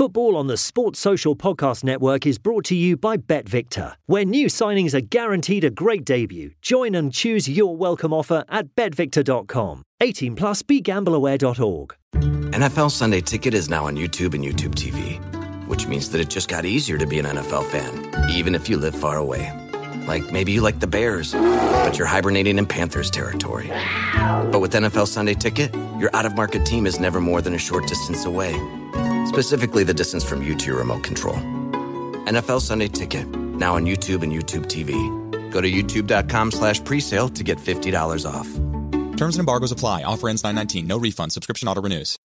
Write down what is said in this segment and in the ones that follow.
Football on the Sports Social Podcast Network is brought to you by BetVictor, where new signings are guaranteed a great debut. Join and choose your welcome offer at betvictor.com. 18 plus, begambleaware.org. NFL Sunday Ticket is now on YouTube and YouTube TV, which means that it just got easier to be an NFL fan, even if you live far away. Like, maybe you like the Bears, but you're hibernating in Panthers territory. But with NFL Sunday Ticket, your out-of-market team is never more than a short distance away, specifically the distance from you to your remote control. NFL Sunday Ticket, now on YouTube and YouTube TV. Go to youtube.com/presale to get $50 off. Terms and embargoes apply. Offer ends 9/19. No refund. Subscription auto-renews.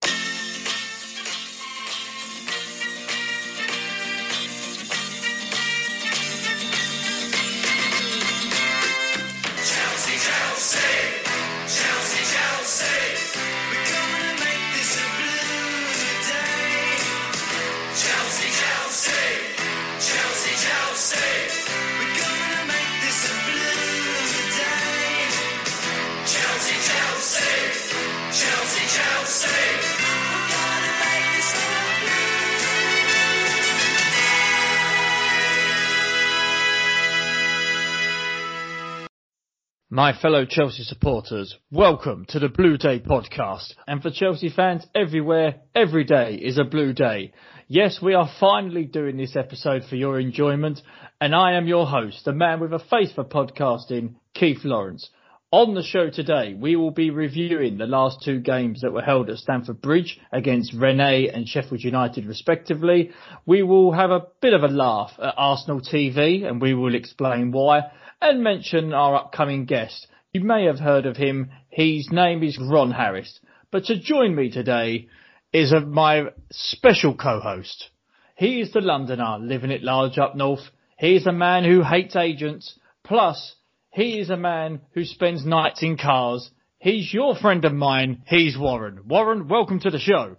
My fellow Chelsea supporters, welcome to the Blue Day Podcast. And for Chelsea fans everywhere, every day is a blue day. Yes, we are finally doing this episode for your enjoyment. And I am your host, the man with a face for podcasting, Keith Lawrence. On the show today, we will be reviewing the last two games that were held at Stamford Bridge against Rennes and Sheffield United respectively. We will have a bit of a laugh at Arsenal TV and we will explain why, and mention our upcoming guest. You may have heard of him. His name is Ron Harris. But to join me today is my special co-host. He is the Londoner living it large up north. He is a man who hates agents. Plus, he is a man who spends nights in cars. He's your friend of mine. He's Warren. Warren, welcome to the show.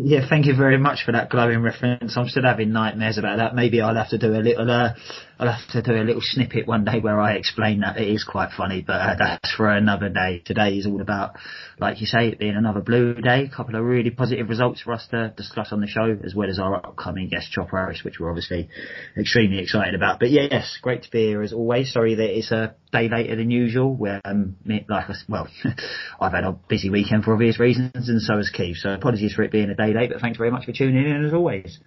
Yeah, thank you very much for that glowing reference. I'm still having nightmares about that. Maybe I'll have to do a little, snippet one day where I explain that. It is quite funny, but that's for another day. Today is all about, like you say, it being another blue day. A couple of really positive results for us to discuss on the show, as well as our upcoming guest, Chopper Harris, which we're obviously extremely excited about. But yes, great to be here as always. Sorry that it's a day later than usual. Where, I've had a busy weekend for obvious reasons, and so has Keith. So apologies for it being a day late, but thanks very much for tuning in as always.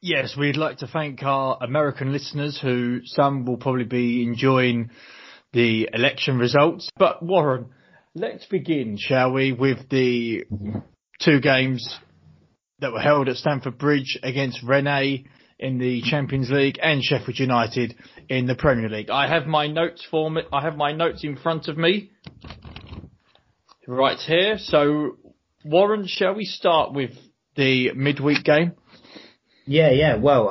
Yes, we'd like to thank our American listeners, who some will probably be enjoying the election results. But Warren, let's begin, shall we, with the two games that were held at Stamford Bridge against Rennes in the Champions League and Sheffield United in the Premier League. I have my notes in front of me right here. So, Warren, shall we start with the midweek game? Yeah. Well,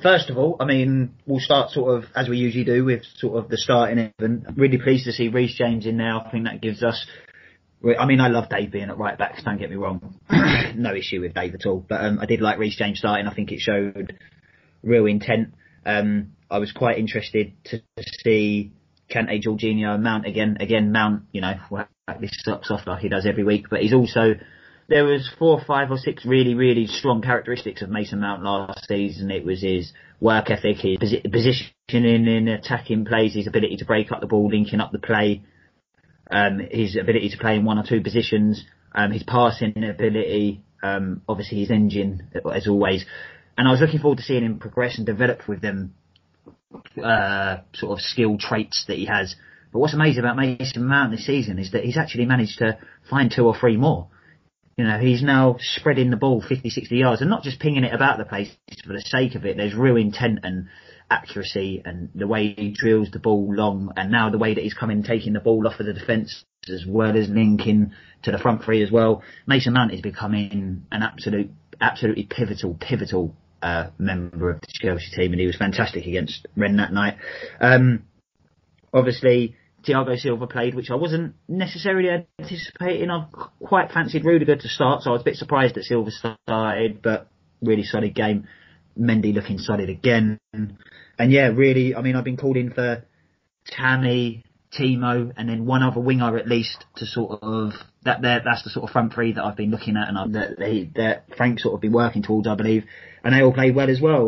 first of all, we'll start sort of as we usually do with sort of the starting. I'm really pleased to see Reece James in now. I think that gives us. I love Dave being at right back, don't get me wrong. No issue with Dave at all. But I did like Reece James starting. I think it showed real intent. I was quite interested to see Kante, Jorginho and Mount again. Mount, this sucks off like he does every week, but he's also. There was 4, 5 or 6 really, really strong characteristics of Mason Mount last season. It was his work ethic, his positioning in attacking plays, his ability to break up the ball, linking up the play, his ability to play in 1 or 2 positions, his passing ability, obviously his engine, as always. And I was looking forward to seeing him progress and develop with them sort of skill traits that he has. But what's amazing about Mason Mount this season is that he's actually managed to find 2 or 3 more. He's now spreading the ball 50, 60 yards and not just pinging it about the place for the sake of it. There's real intent and accuracy, and the way he drills the ball long, and now the way that he's coming, taking the ball off of the defence, as well as linking to the front three as well. Mason Mount is becoming an absolutely pivotal member of the Chelsea team, and he was fantastic against Rennes that night. Obviously, Thiago Silva played, which I wasn't necessarily anticipating. I've quite fancied Rudiger to start, so I was a bit surprised that Silva started, but really solid game. Mendy looking solid again. And yeah, really, I've been called in for Tammy Timo, and then one other winger at least to sort of that. That's the sort of front three that I've been looking at, and that Frank sort of been working towards, I believe. And they all played well as well.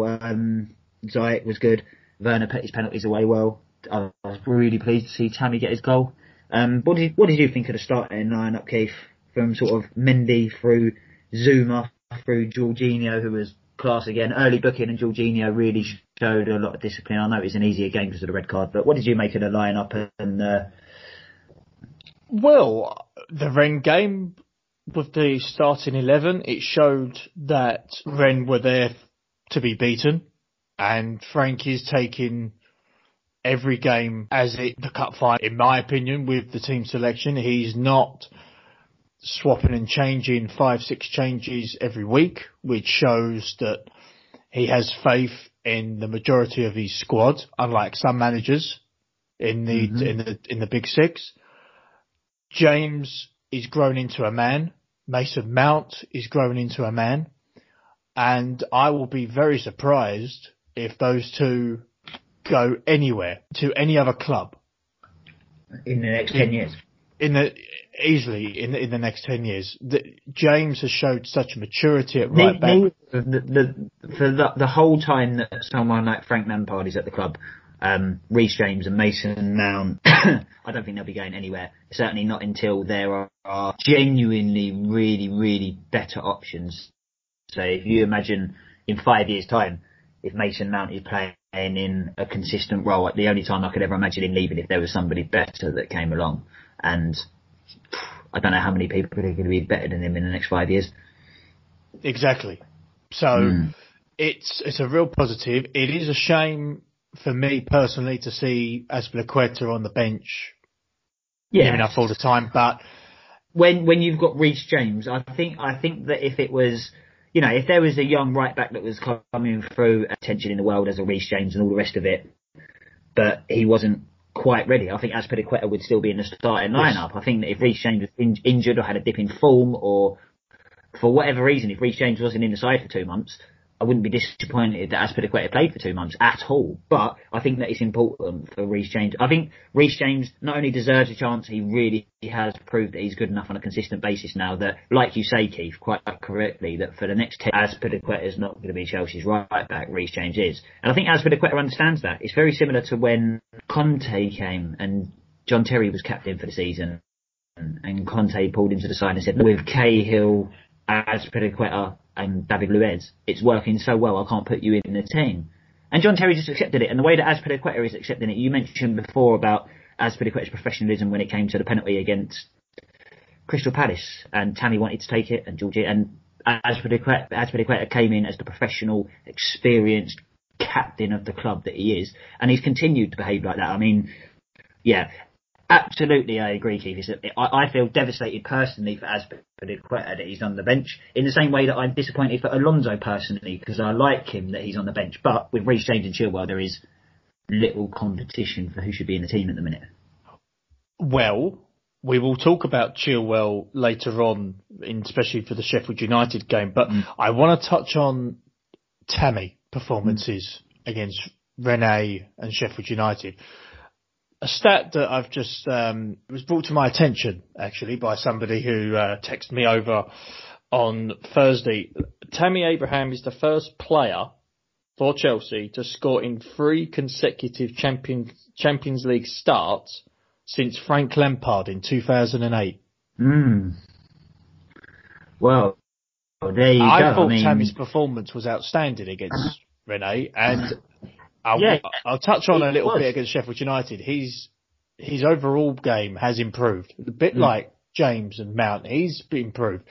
Ziyech was good. Werner put his penalties away well. I was really pleased to see Tammy get his goal. What did you think of the starting lineup, Keith? From sort of Mendy through Zuma through Jorginho, who was class again. Early booking, and Jorginho really showed a lot of discipline. I know it was an easier game because of the red card, but what did you make of the lineup? And well, the Rennes game with the starting 11, it showed that Rennes were there to be beaten, and Frank is taking every game as the cup final. In my opinion, with the team selection, he's not swapping and changing 5-6 changes every week, which shows that he has faith in the majority of his squad, unlike some managers in the in the big six. James is grown into a man. Mason Mount is grown into a man, and I will be very surprised if those two go anywhere to any other club in the next 10 years. Easily in the next 10 years, James has showed such maturity at right back. For the whole time that someone like Frank Lampard is at the club, Reece James and Mason Mount, I don't think they'll be going anywhere. Certainly not until there are genuinely really, really better options. So if you imagine in 5 years' time, if Mason Mount is playing in a consistent role, the only time I could ever imagine him leaving if there was somebody better that came along. And I don't know how many people are going to be better than him in the next 5 years. Exactly. So it's a real positive. It is a shame for me personally to see Azpilicueta on the bench giving up all the time. But when you've got Reece James, I think that if it was, you know, if there was a young right back that was coming through attention in the world as a Reece James and all the rest of it, but he wasn't quite ready, I think Azpilicueta would still be in the starting lineup. I think that if Reece James was injured or had a dip in form, or for whatever reason, if Reece James wasn't in the side for 2 months, I wouldn't be disappointed that Azpilicueta played for 2 months at all. But I think that it's important for Reece James. I think Reece James not only deserves a chance, he really has proved that he's good enough on a consistent basis now that, like you say, Keith, quite correctly, that for the next 10, Azpilicueta is not going to be Chelsea's right back, Reece James is. And I think Azpilicueta understands that. It's very similar to when Kante came and John Terry was captain for the season, and Kante pulled him to the side and said, with Cahill, Azpilicueta and David Luiz, it's working so well, I can't put you in the team. And John Terry just accepted it, and the way that Azpilicueta is accepting it, you mentioned before about Azpilicueta's professionalism when it came to the penalty against Crystal Palace, and Tammy wanted to take it, and Georgie, and Azpilicueta came in as the professional, experienced captain of the club that he is, and he's continued to behave like that. I mean, yeah, absolutely, I agree, Keith. I feel devastated personally for Azpilicueta that he's on the bench, in the same way that I'm disappointed for Alonso personally, because I like him that he's on the bench. But with Reece James and Chilwell, there is little competition for who should be in the team at the minute. Well, we will talk about Chilwell later on, especially for the Sheffield United game. But I want to touch on Tammy performances against Rennes and Sheffield United. A stat that I've just, was brought to my attention actually by somebody who, texted me over on Thursday. Tammy Abraham is the first player for Chelsea to score in 3 consecutive Champions League starts since Frank Lampard in 2008. Well, there you go. I thought Tammy's performance was outstanding against Rennes, and I'll touch on a little bit against Sheffield United. His overall game has improved. A bit like James and Mount, he's improved.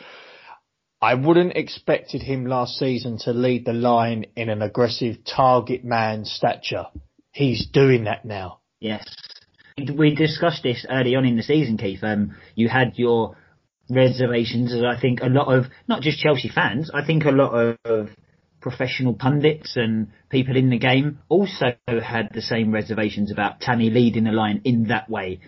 I wouldn't expected him last season to lead the line in an aggressive target man stature. He's doing that now. Yes. We discussed this early on in the season, Keith. You had your reservations, as I think a lot of, not just Chelsea fans, I think a lot of professional pundits and people in the game also had the same reservations about Tammy leading the line in that way.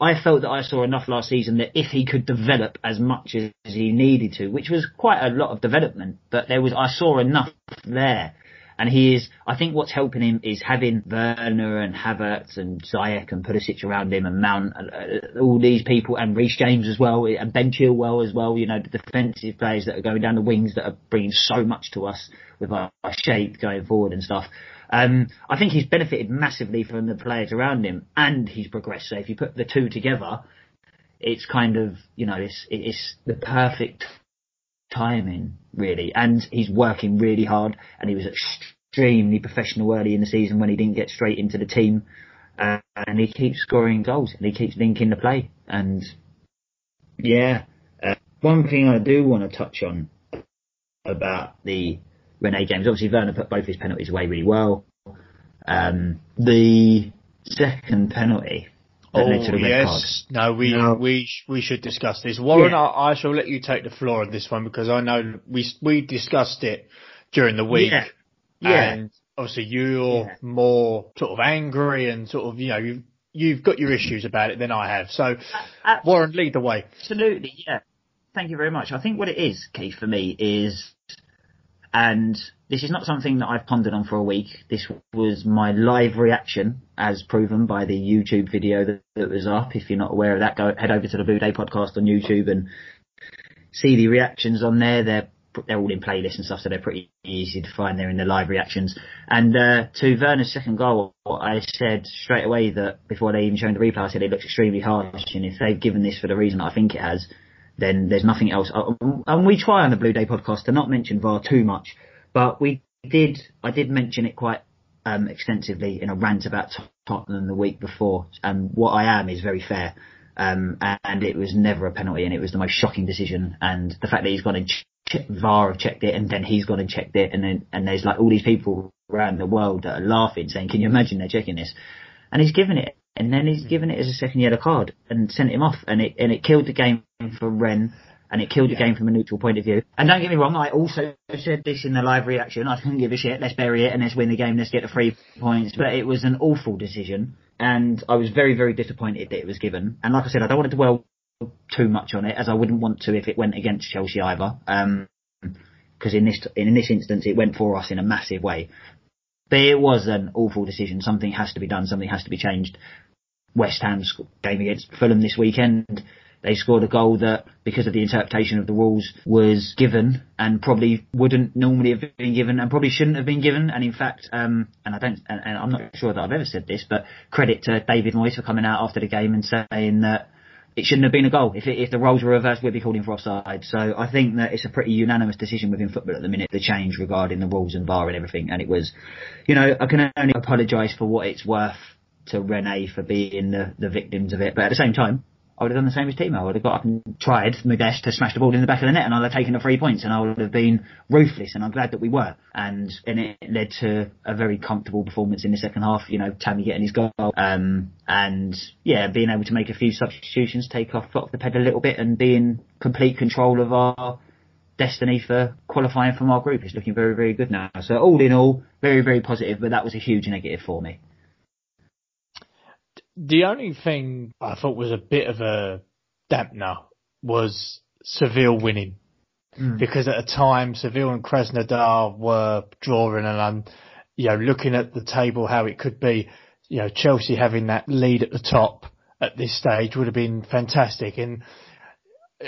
I felt that I saw enough last season that if he could develop as much as he needed to, which was quite a lot of development, but I saw enough there. And he is, I think what's helping him is having Werner and Havertz and Ziyech and Pulisic around him and Mount and all these people, and Reece James as well, and Ben Chilwell as well, you know, the defensive players that are going down the wings that are bringing so much to us with our shape going forward and stuff. I think he's benefited massively from the players around him, and he's progressed. So if you put the two together, it's kind of, you know, it's the perfect timing, really. And he's working really hard, and he was extremely professional early in the season when he didn't get straight into the team. And he keeps scoring goals, and he keeps linking the play. And yeah, one thing I do want to touch on about the Rennes games, obviously Werner put both his penalties away really well. The second penalty. We should discuss this. Warren, yeah. I shall let you take the floor on this one, because I know we discussed it during the week. Yeah. Yeah. And obviously you're more sort of angry and sort of, you know, you've got your issues about it than I have. So Warren, lead the way. Absolutely. Yeah. Thank you very much. I think what it is, Keith, for me is, and this is not something that I've pondered on for a week. This was my live reaction, as proven by the YouTube video that was up. If you're not aware of that, go head over to the Blue Day Podcast on YouTube and see the reactions on there. They're all in playlists and stuff, so they're pretty easy to find. They're in the live reactions. And to Werner's second goal, I said straight away that before they even showed the replay, I said it looks extremely harsh. And if they've given this for the reason I think it has, then there's nothing else. And we try on the Blue Day Podcast to not mention VAR too much, but I did mention it quite extensively in a rant about Tottenham the week before. And what I am is very fair. And it was never a penalty, and it was the most shocking decision. And the fact that he's gone and VAR have checked it, and then he's gone and checked it, and there's like all these people around the world that are laughing, saying, "Can you imagine they're checking this?" And he's given it. And then he's given it as a second yellow card and sent him off. And it killed the game for Rennes, and it killed the game from a neutral point of view. And don't get me wrong, I also said this in the live reaction. I couldn't give a shit. Let's bury it and let's win the game. Let's get the 3 points. But it was an awful decision. And I was very, very disappointed that it was given. And like I said, I don't want to dwell too much on it, as I wouldn't want to if it went against Chelsea either. Because in this instance, it went for us in a massive way. But it was an awful decision. Something has to be done. Something has to be changed. West Ham's game against Fulham this weekend, they scored a goal that, because of the interpretation of the rules, was given and probably wouldn't normally have been given and probably shouldn't have been given. And in fact, and I'm not sure that I've ever said this, but credit to David Moyes for coming out after the game and saying that it shouldn't have been a goal. If the roles were reversed, we'd be calling for offside. So I think that it's a pretty unanimous decision within football at the minute, the change regarding the rules and VAR and everything. And it was, you know, I can only apologise for what it's worth to Rennes for being the victims of it. But at the same time, I would have done the same as Timo. I would have got up and tried my best to smash the ball in the back of the net, and I would have taken the 3 points, and I would have been ruthless, and I'm glad that we were. And it led to a very comfortable performance in the second half, you know, Tammy getting his goal. And yeah, being able to make a few substitutions, take our foot off the pedal a little bit, and be in complete control of our destiny for qualifying from our group is looking very, very good now. So all in all, very, very positive, but that was a huge negative for me. The only thing I thought was a bit of a dampener was Seville winning. Because at the time, Seville and Krasnodar were drawing, and I'm, you know, looking at the table, how it could be, you know, Chelsea having that lead at the top at this stage would have been fantastic. And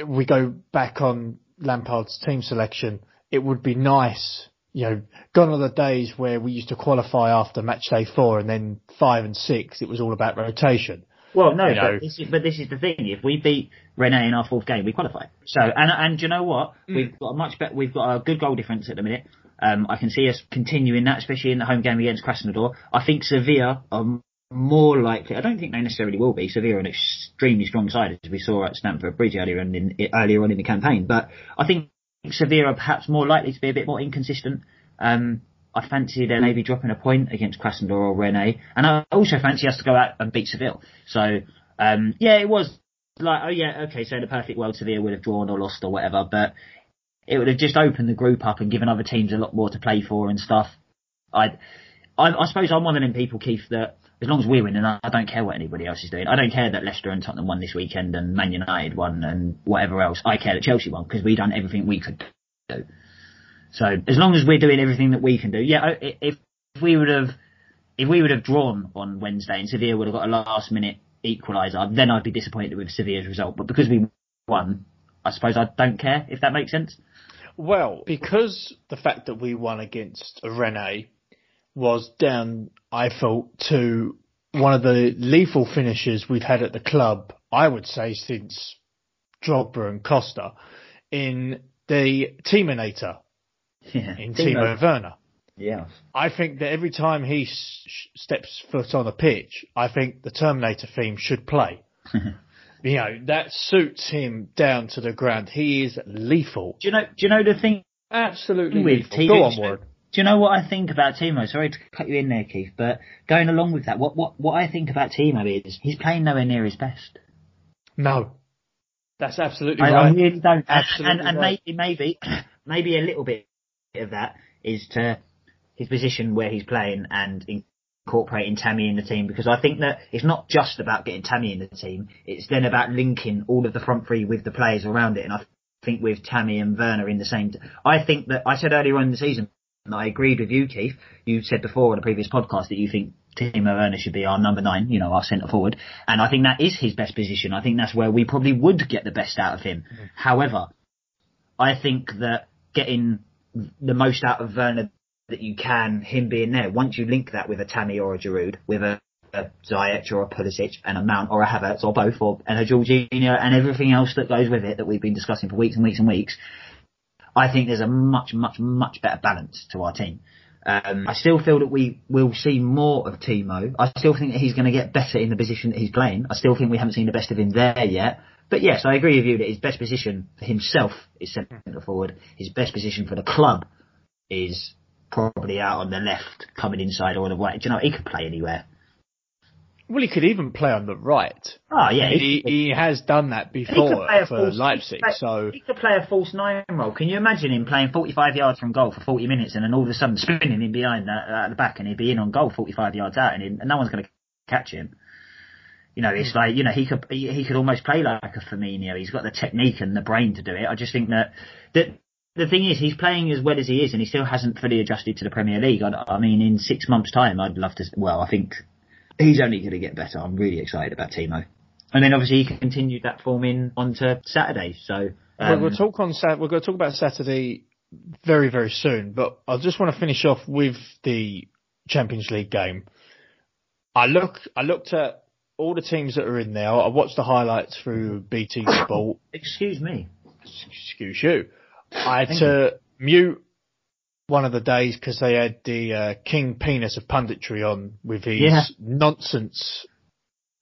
we go back on Lampard's team selection, it would be nice. You know, gone are the days where we used to qualify after match day 4 and then 5 and 6. It was all about rotation. Well, no, but this is the thing. If we beat Rennes in our fourth game, we qualify. So, and you know what? We've got a much better. We've got a good goal difference at the minute. I can see us continuing that, especially in the home game against Krasnodar. I think Sevilla are more likely. I don't think they necessarily will be. Sevilla are an extremely strong side, as we saw at Stamford Bridge earlier on in the campaign. But I think Sevilla are perhaps more likely to be a bit more inconsistent. I fancy they're maybe dropping a point against Krasnodar or Rennes, and I also fancy us to go out and beat Seville. So it was like, oh yeah, okay, so in a perfect world Sevilla would have drawn or lost or whatever, but it would have just opened the group up and given other teams a lot more to play for and stuff. I suppose I'm one of them people, Keith, that as long as we're winning, I don't care what anybody else is doing. I don't care that Leicester and Tottenham won this weekend and Man United won and whatever else. I care that Chelsea won, because we done everything we could do. So as long as we're doing everything that we can do, yeah. If we would have drawn on Wednesday and Sevilla would have got a last minute equaliser, then I'd be disappointed with Sevilla's result. But because we won, I suppose I don't care, if that makes sense. Well, because the fact that we won against Rennes was down, I felt, to one of the lethal finishes we've had at the club, I would say, since Drogba and Costa, in the Teaminator, in Timo Werner. Yeah. I think that every time he steps foot on a pitch, I think the Terminator theme should play. You know, that suits him down to the ground. He is lethal. Do you know the thing? Absolutely lethal. Timo, go on, Warren. Do you know what I think about Timo? Sorry to cut you in there, Keith, but going along with that, what I think about Timo is he's playing nowhere near his best. No. That's absolutely right. I really don't. Absolutely and right. Maybe a little bit of that is to his position where he's playing and incorporating Tammy in the team, because I think that it's not just about getting Tammy in the team, it's then about linking all of the front three with the players around it. And I think with Tammy and Werner in the same... I think that I said earlier on in the season, and I agreed with you, Keith, you said before on a previous podcast that you think Timo Werner should be our number 9, you know, our centre forward. And I think that is his best position. I think that's where we probably would get the best out of him. Mm-hmm. However, I think that getting the most out of Werner that you can, him being there, once you link that with a Tammy or a Giroud, with a Ziyech or a Pulisic and a Mount or a Havertz or both, and a Jorginho and everything else that goes with it that we've been discussing for weeks and weeks and weeks, I think there's a much, much, much better balance to our team. I still feel that we will see more of Timo. I still think that he's going to get better in the position that he's playing. I still think we haven't seen the best of him there yet. But yes, I agree with you that his best position for himself is centre forward. His best position for the club is probably out on the left, coming inside or the right. Do you know, he could play anywhere. Well, he could even play on the right. Oh, yeah. He has done that before for Leipzig. So he could play a false 9 role. Can you imagine him playing 45 yards from goal for 40 minutes and then all of a sudden spinning in behind at the back and he'd be in on goal 45 yards out and no one's going to catch him? You know, it's like, you know, he could almost play like a Firmino. He's got the technique and the brain to do it. I just think that the thing is, he's playing as well as he is, and he still hasn't fully adjusted to the Premier League. I mean, in 6 months' time, I'd love to... Well, I think he's only going to get better. I'm really excited about Timo. And then, obviously, he continued that form onto Saturday. So we're going to talk about Saturday very, very soon, but I just want to finish off with the Champions League game. I looked at all the teams that are in there. I watched the highlights through BT Sport. Excuse me. Excuse you. I had to mute one of the days because they had the King Penis of Punditry on with his nonsense.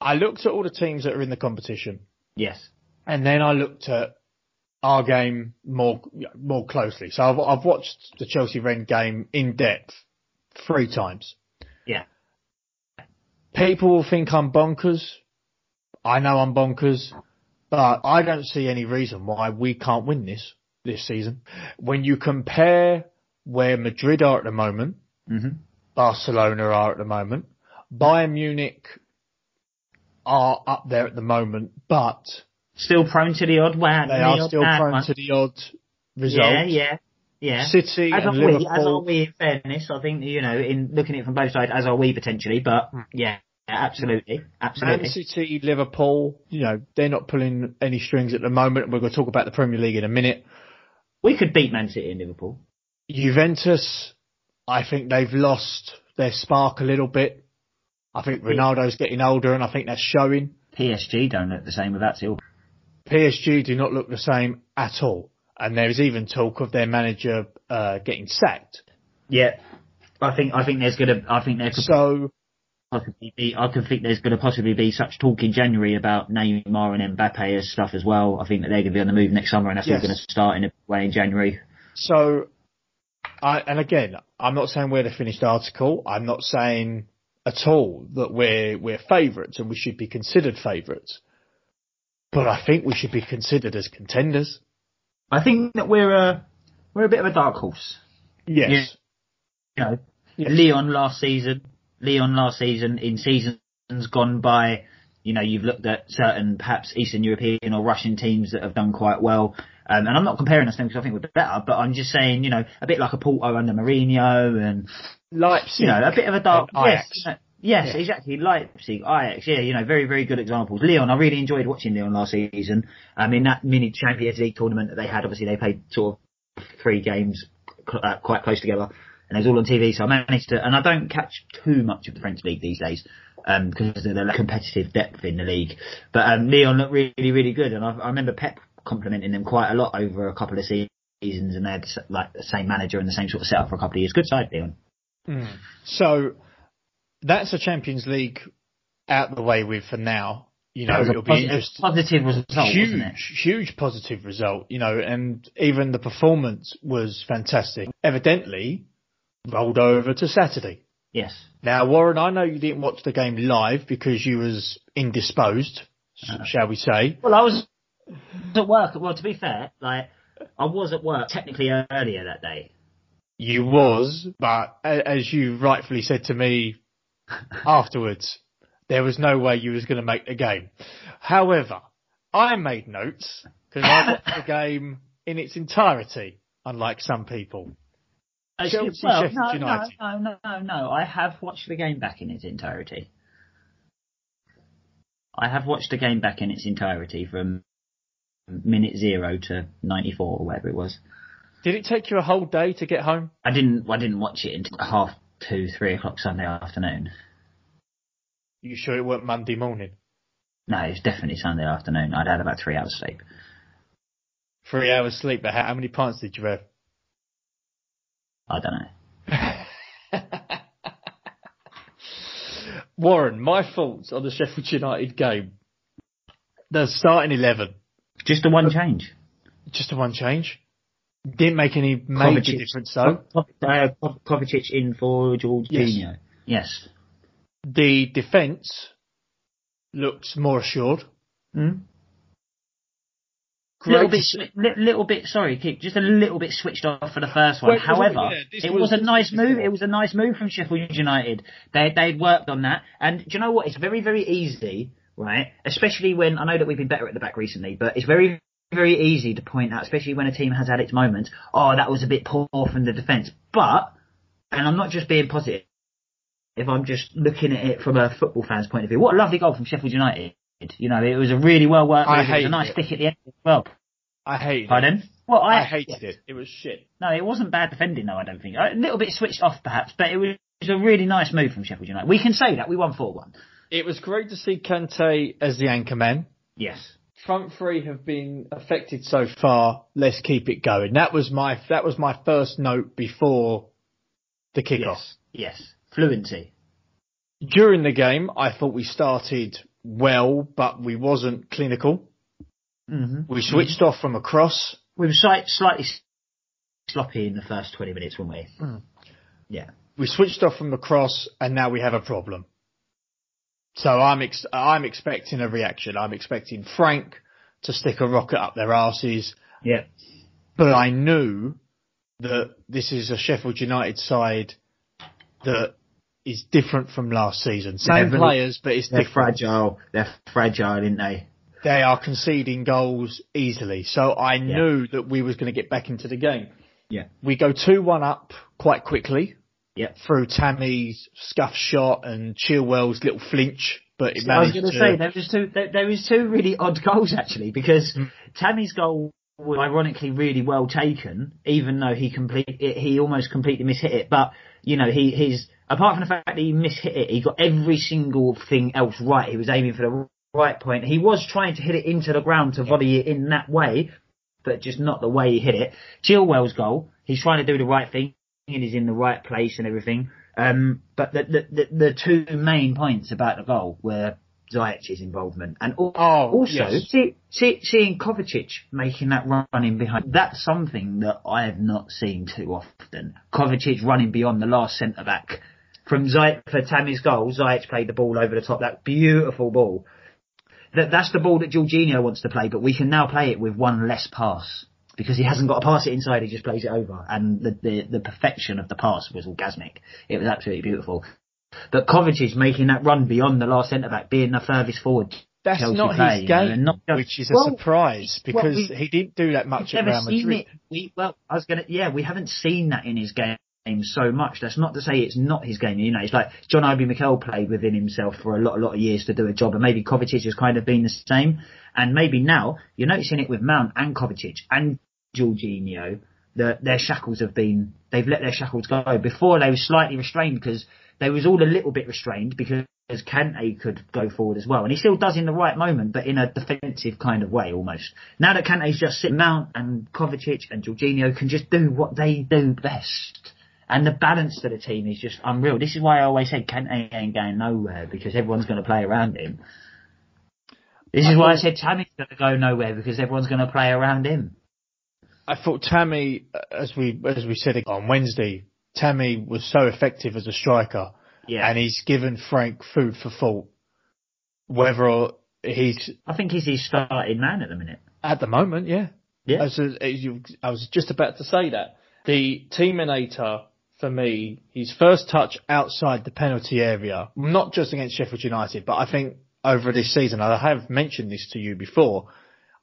I looked at all the teams that are in the competition. Yes. And then I looked at our game more closely. So I've watched the Chelsea-Rennes game in depth 3 times. Yeah. People will think I'm bonkers. I know I'm bonkers. But I don't see any reason why we can't win this season. When you compare where Madrid are at the moment, Barcelona are at the moment, Bayern Munich are up there at the moment, but still prone to the odd wow. They are still prone to the odd result. Yeah. City and Liverpool. As are we, in fairness. I think, you know, in looking at it from both sides, as are we potentially, but yeah. Absolutely. Man City, Liverpool, you know, they're not pulling any strings at the moment. We're going to talk about the Premier League in a minute. We could beat Man City and Liverpool. Juventus, I think they've lost their spark a little bit. I think Ronaldo's getting older and I think that's showing. PSG don't look the same without Silva. PSG do not look the same at all. And there's even talk of their manager getting sacked. Yeah. I think there's going to possibly be such talk in January about Neymar and Mbappe as stuff as well. I think that they're going to be on the move next summer, and that's all going to start in a way in January. So, again, I'm not saying we're the finished article. I'm not saying at all that we're favourites and we should be considered favourites. But I think we should be considered as contenders. I think that we're a bit of a dark horse. Yes. You know, Lyon last season in seasons gone by, You know, you've looked at certain perhaps Eastern European or Russian teams that have done quite well. And I'm not comparing us to them because I think we're better, but I'm just saying, you know, a bit like a Porto under Mourinho and Leipzig, you know, a bit of a dark Ajax. Yes, exactly. Leipzig, Ajax, yeah, you know, very, very good examples. Lyon, I really enjoyed watching Lyon last season. In that mini Champions League tournament that they had, obviously they played sort of three games quite close together. And it was all on TV, so I managed to... And I don't catch too much of the French league these days because of the competitive depth in the league. But Lyon looked really, really good. And I remember Pep complimenting them quite a lot over a couple of seasons, and they had like the same manager and the same sort of setup for a couple of years. Good side, Lyon. Mm. So that's the Champions League out the way with for now. You know, it'll be a positive result, wasn't it? Huge positive result, you know, and even the performance was fantastic. Evidently... rolled over to Saturday. Yes. Now, Warren, I know you didn't watch the game live because you was indisposed, shall we say. Well, I was at work. Well, to be fair, like, I was at work technically earlier that day. You was, but as you rightfully said to me afterwards, there was no way you was going to make the game. However, I made notes because I watched the game in its entirety, unlike some people. Chelsea, well, Sheffield United. No. I have watched the game back in its entirety. I have watched the game back in its entirety from minute 0 to 94 or whatever it was. Did it take you a whole day to get home? I didn't watch it until 3:30 Sunday afternoon. You sure it weren't Monday morning? No, it was definitely Sunday afternoon. I'd had about 3 hours sleep. 3 hours sleep? But how many pints did you have? I don't know. Warren, my thoughts on the Sheffield United game. The starting 11. Just the one change. Just the one change. Didn't make any major difference, though. Kovacic in for Jorginho. Yes. The defence looks more assured. Mm. Just a little bit switched off for the first one. However, it was a nice move. It was a nice move from Sheffield United. They worked on that. And do you know what? It's very, very easy, right? Especially when, I know that we've been better at the back recently, but it's very, very easy to point out, especially when a team has had its moments, oh, that was a bit poor from the defence. But, and I'm not just being positive, if I'm just looking at it from a football fan's point of view, what a lovely goal from Sheffield United. You know, it was a really well worked move. It was a nice stick at the end as well. I hated it. Well, I hated it. It was shit. No, it wasn't bad defending, though, I don't think. A little bit switched off, perhaps, but it was a really nice move from Sheffield United. We can say that. We won 4-1. It was great to see Kante as the anchor man. Yes. Front three have been affected so far. Let's keep it going. That was my first note before the kickoff. Yes. Fluency. During the game, I thought we started well, but we wasn't clinical. Mm-hmm. We switched off from a cross. We were slightly sloppy in the first 20 minutes, weren't we? Mm. Yeah. We switched off from the cross, and now we have a problem. So I'm expecting a reaction. I'm expecting Frank to stick a rocket up their arses. Yeah. But I knew that this is a Sheffield United side that is different from last season. Same players, but it's different. They're fragile, aren't they? They are conceding goals easily. So I knew that we was going to get back into the game. Yeah. We go 2-1 up quite quickly. Yeah. Through Tammy's scuff shot and Chilwell's little flinch. But it managed I was going to say, there was two really odd goals, actually, because Tammy's goal was ironically really well taken, even though he almost completely mishit it. But, you know, he's... Apart from the fact that he mishit it, he got every single thing else right. He was aiming for the right point. He was trying to hit it into the ground to volley it in that way, but just not the way he hit it. Chilwell's goal, he's trying to do the right thing and he's in the right place and everything. But the two main points about the goal were Ziyech's involvement and seeing Kovacic making that run in behind. That's something that I have not seen too often. Kovacic running beyond the last centre back. From Ziyech for Tammy's goal, Ziyech played the ball over the top. That beautiful ball. That's the ball that Jorginho wants to play, but we can now play it with one less pass because he hasn't got to pass it inside. He just plays it over, and the perfection of the pass was orgasmic. It was absolutely beautiful. But Kovacic making that run beyond the last centre-back, being the furthest forward. That's Chelsea not play, his game, which is a surprise because he didn't do that much at Real Madrid. We haven't seen that in his game so much. That's not to say it's not his game. You know, it's like John Obi Mikel played within himself for a lot of years to do a job, and maybe Kovacic has kind of been the same. And maybe now you're noticing it with Mount and Kovacic and Jorginho that they've let their shackles go. Before they were slightly restrained because they was all a little bit restrained because Kante could go forward as well, and he still does in the right moment, but in a defensive kind of way almost. Now that Kante's just sitting, Mount and Kovacic and Jorginho can just do what they do best. And the balance to the team is just unreal. This is why I always said Kante ain't going nowhere, because everyone's going to play around him. This is why I said Tammy's going to go nowhere, because everyone's going to play around him. I thought Tammy, as we said on Wednesday, Tammy was so effective as a striker. Yeah. And he's given Frank food for thought. I think he's his starting man at the minute. At the moment, yeah. Yeah. I was just about to say that. The Teaminator, for me, his first touch outside the penalty area, not just against Sheffield United, but I think over this season, I have mentioned this to you before,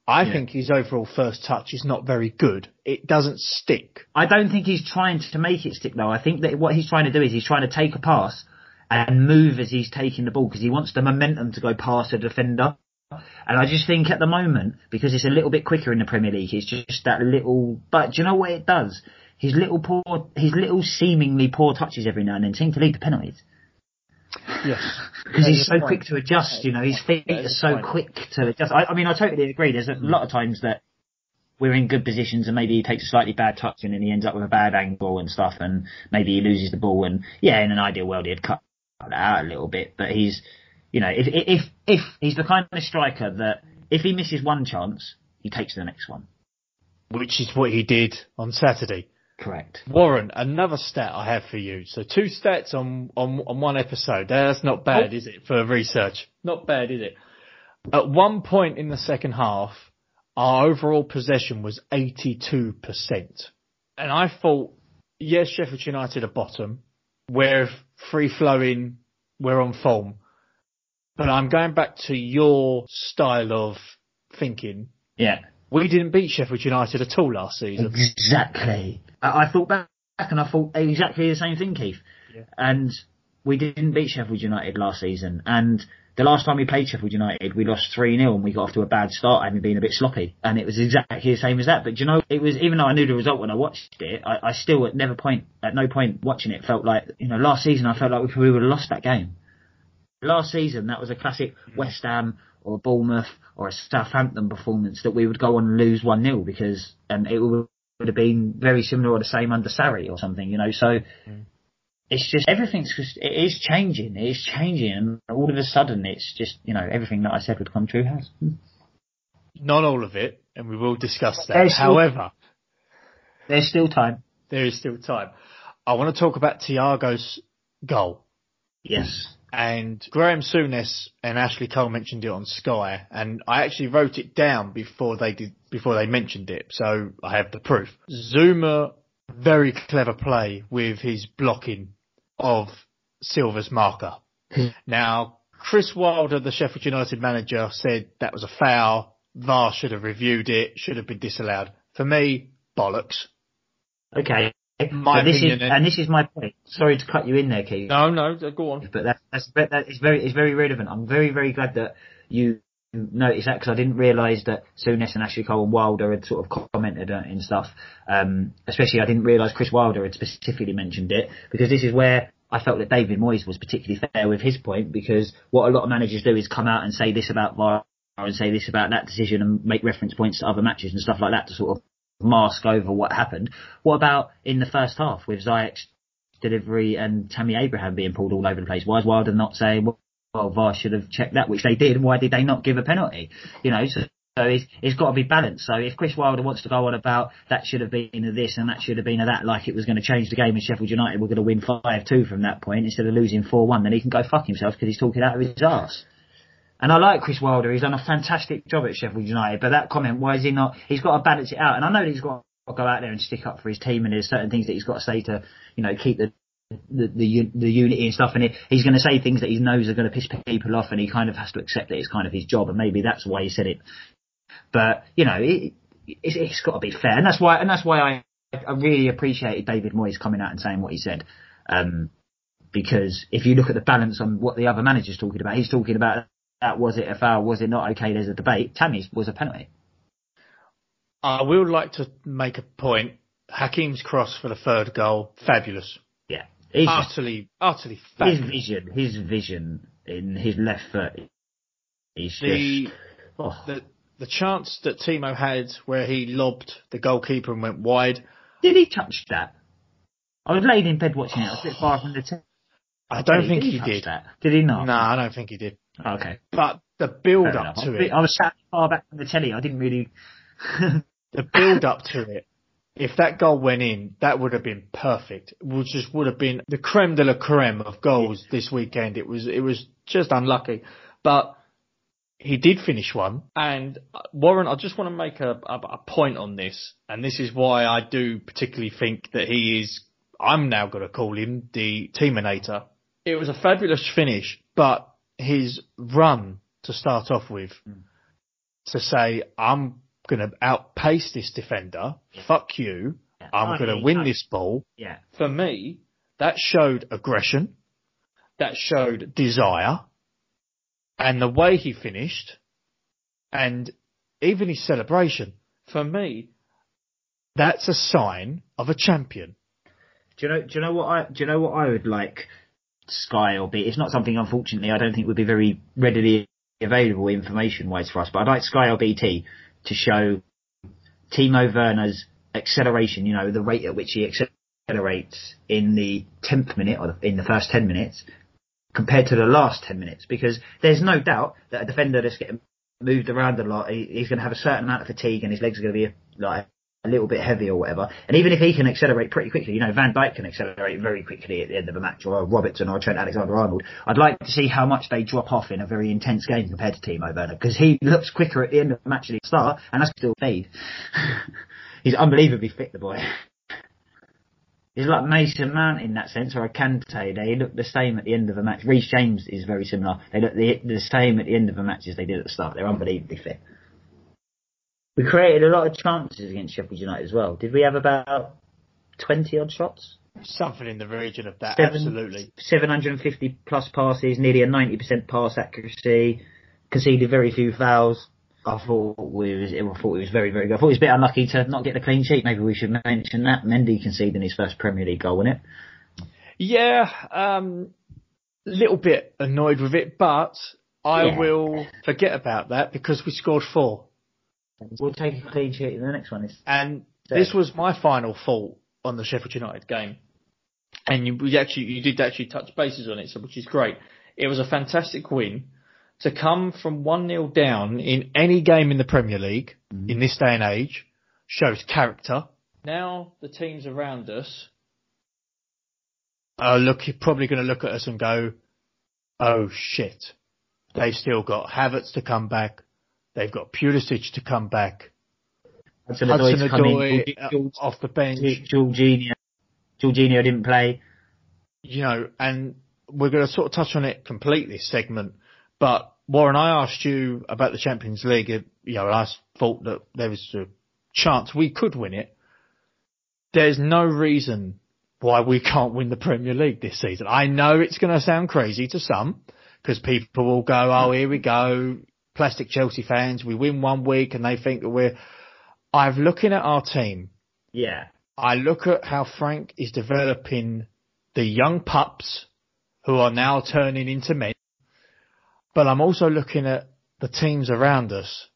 I think his overall first touch is not very good. It doesn't stick. I don't think he's trying to make it stick, though. I think that what he's trying to do is he's trying to take a pass and move as he's taking the ball, because he wants the momentum to go past the defender. And I just think at the moment, because it's a little bit quicker in the Premier League, it's just that little... But do you know what it does? His little seemingly poor touches every now and then seem to lead to penalties. Yes. Because he's so quick to adjust, you know, his feet are so quick to adjust. I mean, I totally agree. There's a lot of times that we're in good positions and maybe he takes a slightly bad touch and then he ends up with a bad angle and stuff, and maybe he loses the ball, and in an ideal world he'd cut that out a little bit. But he's, you know, if he's the kind of striker that if he misses one chance, he takes the next one. Which is what he did on Saturday. Correct. Warren, another stat I have for you. So 2 stats on one episode. That's not bad, is it, for research? Not bad, is it? At one point in the second half, our overall possession was 82%. And I thought, yes, Sheffield United are bottom. We're free-flowing. We're on form. But I'm going back to your style of thinking. Yeah. We didn't beat Sheffield United at all last season. Exactly. I thought back and I thought exactly the same thing, Keith. Yeah. And we didn't beat Sheffield United last season. And the last time we played Sheffield United, we lost 3-0 and we got off to a bad start, having been a bit sloppy. And it was exactly the same as that. But, you know, it was, even though I knew the result when I watched it, I still at no point watching it felt like, you know, last season I felt like we probably would have lost that game. Last season, that was a classic West Ham or Bournemouth or a Southampton performance that we would go on and lose 1-0 because it would have been very similar or the same under Sarri or something, you know. So it's just everything's changing. It is changing, and all of a sudden it's just, you know, everything that I said would come true has. Not all of it, and we will discuss that. However, there's still time. There is still time. I want to talk about Thiago's goal. Yes. And Graham Souness and Ashley Cole mentioned it on Sky, and I actually wrote it down before they mentioned it, so I have the proof. Zuma, very clever play with his blocking of Silva's marker. Now, Chris Wilder, the Sheffield United manager, said that was a foul. VAR should have reviewed it, should have been disallowed. For me, bollocks. Okay. This is my point. Sorry to cut you in there, Keith. No, go on. But it's very relevant. I'm very, very glad that you noticed that, because I didn't realise that Souness and Ashley Cole and Wilder had sort of commented on it and stuff. Especially, I didn't realise Chris Wilder had specifically mentioned it, because this is where I felt that David Moyes was particularly fair with his point, because what a lot of managers do is come out and say this about VAR and say this about that decision and make reference points to other matches and stuff like that to sort of mask over what happened. What about in the first half with Ziyech's delivery and Tammy Abraham being pulled all over the place? Why is Wilder not saying, well, VAR should have checked that, which they did, and why did they not give a penalty? You know, so it's got to be balanced. So if Chris Wilder wants to go on about that should have been of this and that should have been of that, like it was going to change the game and Sheffield United were going to win 5-2 from that point instead of losing 4-1, then he can go fuck himself, because he's talking out of his arse. And I like Chris Wilder. He's done a fantastic job at Sheffield United. But that comment, why is he not? He's got to balance it out. And I know that he's got to go out there and stick up for his team. And there's certain things that he's got to say to, you know, keep the the unity and stuff, and he's going to say things that he knows are going to piss people off, and he kind of has to accept that it's kind of his job, and maybe that's why he said it. But you know, it's got to be fair, and that's why I really appreciated David Moyes coming out and saying what he said, because if you look at the balance on what the other manager's talking about, he's talking about that, was it a foul, was it not, okay, there's a debate. Tammy's was a penalty. I will like to make a point. Hakim's cross for the third goal, fabulous. Yeah. Utterly fabulous. His vision in his left foot. The chance that Timo had where he lobbed the goalkeeper and went wide. Did he touch that? I was laying in bed watching it. I was a bit far from the TV. I don't think he did. That? Did he not? No, I don't think he did. Okay. But the build-up to it... I was sat far back from the telly. I didn't really... The build-up to it, if that goal went in, that would have been perfect. Which just would have been the creme de la creme of goals this weekend. It was just unlucky. But... he did finish one. And Warren, I just want to make a point on this. And this is why I do particularly think that I'm now going to call him the Teaminator. It was a fabulous finish, but his run to start off with, to say, I'm going to outpace this defender. Yeah. Fuck you. Yeah. I'm going to win this ball. Yeah. For me, that showed aggression. That showed desire. And the way he finished, and even his celebration, for me, that's a sign of a champion. Do you know what I would like Sky or BT? It's not something, unfortunately, I don't think would be very readily available information-wise for us, but I'd like Sky or BT to show Timo Werner's acceleration, you know, the rate at which he accelerates in the 10th minute or in the first 10 minutes, compared to the last 10 minutes, because there's no doubt that a defender that's getting moved around a lot, he's going to have a certain amount of fatigue and his legs are going to be like a little bit heavy or whatever. And even if he can accelerate pretty quickly, you know, Van Dijk can accelerate very quickly at the end of a match, or Robertson or Trent Alexander-Arnold. I'd like to see how much they drop off in a very intense game compared to Timo Werner, because he looks quicker at the end of the match than he start, and that's still fade. He's unbelievably fit, the boy. He's like Mason Mount in that sense, or a Kante. They look the same at the end of a match. Reece James is very similar. They look the same at the end of a match as they did at the start. They're unbelievably fit. We created a lot of chances against Sheffield United as well. Did we have about 20-odd shots? Something in the region of that, absolutely. 750-plus passes, nearly a 90% pass accuracy, conceded very few fouls. I thought it was very, very good. I thought it was a bit unlucky to not get the clean sheet. Maybe we should mention that. Mendy conceded his first Premier League goal, wasn't it? Yeah, little bit annoyed with it, but I will forget about that because we scored 4. We'll take a clean sheet in the next one. And this was my final fault on the Sheffield United game. And you did actually touch bases on it, so which is great. It was a fantastic win. To come from 1-0 down in any game in the Premier League, in this day and age, shows character. Now the teams around us are probably going to look at us and go, oh shit, they've still got Havertz to come back, they've got Pulisic to come back, Hudson-Odoi off the bench, Jorginho didn't play. You know, and we're going to sort of touch on it complete this segment. But Warren, I asked you about the Champions League, you know, and I thought that there was a chance we could win it. There's no reason why we can't win the Premier League this season. I know it's going to sound crazy to some, because people will go, oh, here we go, plastic Chelsea fans, we win one week and they think that we're... I'm looking at our team. Yeah. I look at how Frank is developing the young pups who are now turning into men. But I'm also looking at the teams around us.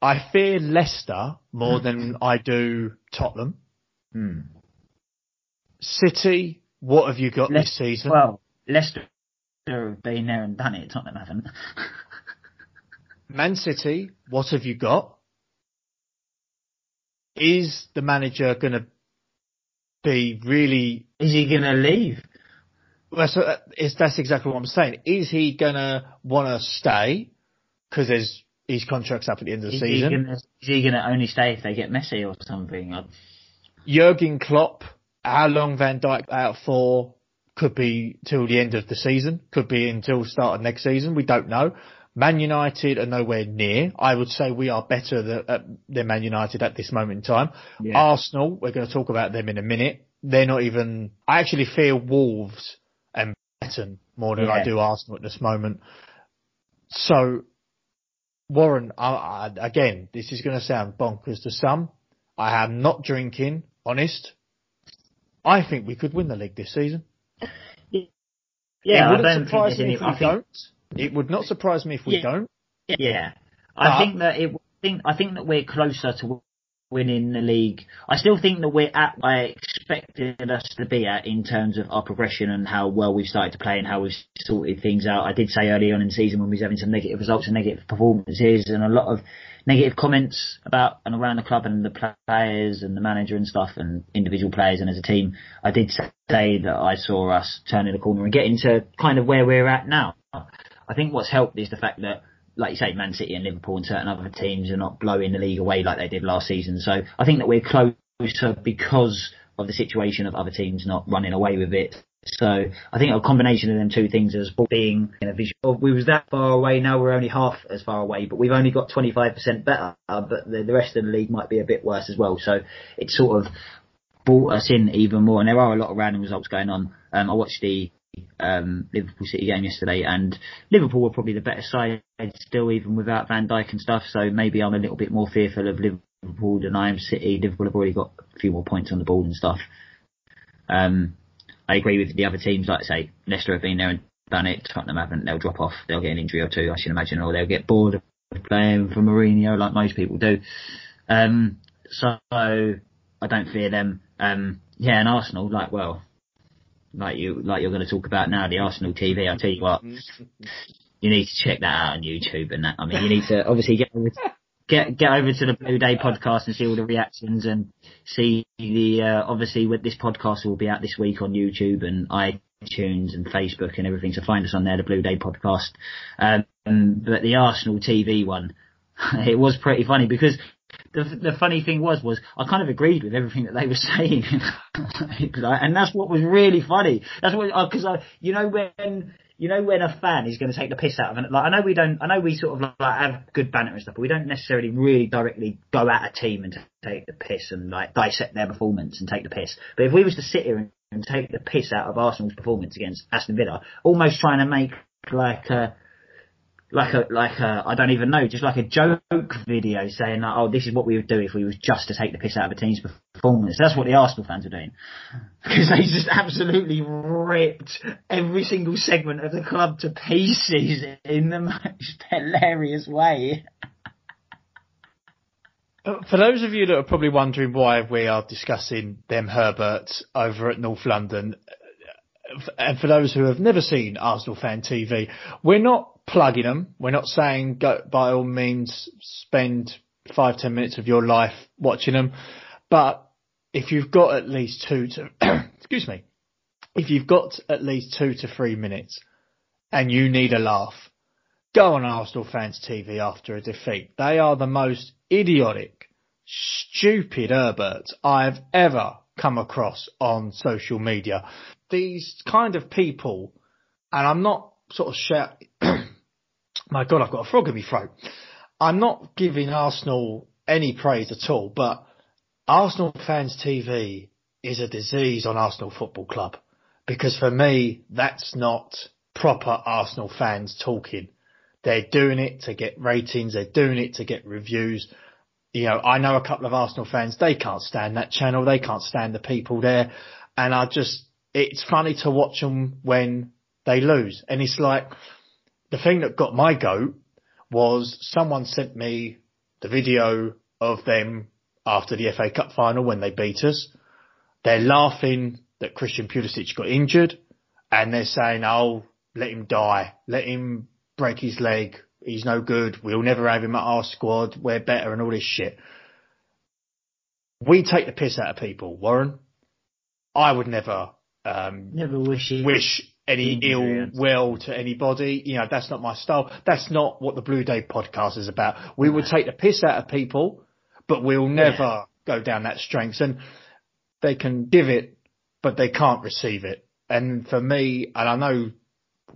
I fear Leicester more than I do Tottenham. City, what have you got this season? Well, Leicester have been there and done it. Tottenham haven't. Man City, what have you got? Is the manager going to be really... Is he going to leave? Well, so that's exactly what I'm saying. Is he going to want to stay? Because his contract's up at the end of the season. Is he going to only stay if they get Messi or something? Jurgen Klopp How long Van Dijk out for could be till the end of the season, could be until start of next season. We don't know. Man United are nowhere near. I would say we are better than Man United at this moment in time. Yeah. Arsenal, we're going to talk about them in a minute. They're not even... I actually fear Wolves and Brighton more than I do Arsenal at this moment. So, Warren, again, this is going to sound bonkers to some. I am not drinking, honest. I think we could win the league this season. Yeah, It would not surprise me if we don't. Yeah. I think that we're closer to winning the league. I still think that we're at where I expected us to be at in terms of our progression and how well we've started to play and how we've sorted things out. I did say early on in the season when we was having some negative results and negative performances and a lot of negative comments about and around the club and the players and the manager and stuff and individual players and as a team, I did say that I saw us turning the corner and getting to kind of where we're at now. I think what's helped is the fact that, like you say, Man City and Liverpool and certain other teams are not blowing the league away like they did last season. So I think that we're closer because of the situation of other teams not running away with it. So I think a combination of them two things as being in a visual. We was that far away, now we're only half as far away, but we've only got 25% better, but the rest of the league might be a bit worse as well. So it's sort of brought us in even more. And there are a lot of random results going on. I watched the Liverpool City game yesterday, and Liverpool were probably the better side still, even without Van Dijk and stuff. So maybe I'm a little bit more fearful of Liverpool than I am City. Liverpool have already got a few more points on the board and stuff. I agree with the other teams. Like I say, Leicester have been there and done it. Tottenham haven't. They'll drop off. They'll get an injury or two, I should imagine, or they'll get bored of playing for Mourinho, like most people do. So I don't fear them. And Arsenal, like you're going to talk about now, the Arsenal TV. I'll tell you what, you need to check that out on YouTube and that. I mean, you need to obviously get over to the Blue Day podcast and see all the reactions and see the obviously with this podcast will be out this week on YouTube and iTunes and Facebook and everything. So find us on there, the Blue Day podcast. But the Arsenal TV one, it was pretty funny because the funny thing was I kind of agreed with everything that they were saying, and that's what was really funny. That's what, because when a fan is going to take the piss out of it, like I know we sort of have good banter and stuff, but we don't necessarily really directly go at a team and take the piss and like dissect their performance and take the piss. But if we was to sit here and take the piss out of Arsenal's performance against Aston Villa, almost trying to make like a I don't even know, just like a joke video saying like, oh, this is what we would do if we was just to take the piss out of a team's performance. That's what the Arsenal fans are doing, because they just absolutely ripped every single segment of the club to pieces in the most hilarious way. For those of you that are probably wondering why we are discussing them Herberts over at North London, and for those who have never seen Arsenal Fan TV, we're not plugging them. We're not saying go, by all means spend 5-10 minutes of your life watching them, but if you've got at least 2 to 3 minutes and you need a laugh, go on Arsenal Fans TV after a defeat. They are the most idiotic, stupid Herberts I've ever come across on social media. These kind of people, and I'm not sort of shouting my God, I've got a frog in my throat. I'm not giving Arsenal any praise at all, but Arsenal Fans TV is a disease on Arsenal Football Club, because for me, that's not proper Arsenal fans talking. They're doing it to get ratings. They're doing it to get reviews. You know, I know a couple of Arsenal fans, they can't stand that channel. They can't stand the people there. And it's funny to watch them when they lose. And it's like... The thing that got my goat was someone sent me the video of them after the FA Cup final when they beat us. They're laughing that Christian Pulisic got injured, and they're saying, oh, let him die. Let him break his leg. He's no good. We'll never have him at our squad. We're better and all this shit. We take the piss out of people, Warren. I would never wish any ill will to anybody. You know, that's not my style. That's not what the Blue Day podcast is about. We will take the piss out of people, but we'll never go down that strength. And they can give it but they can't receive it. And for me, and I know,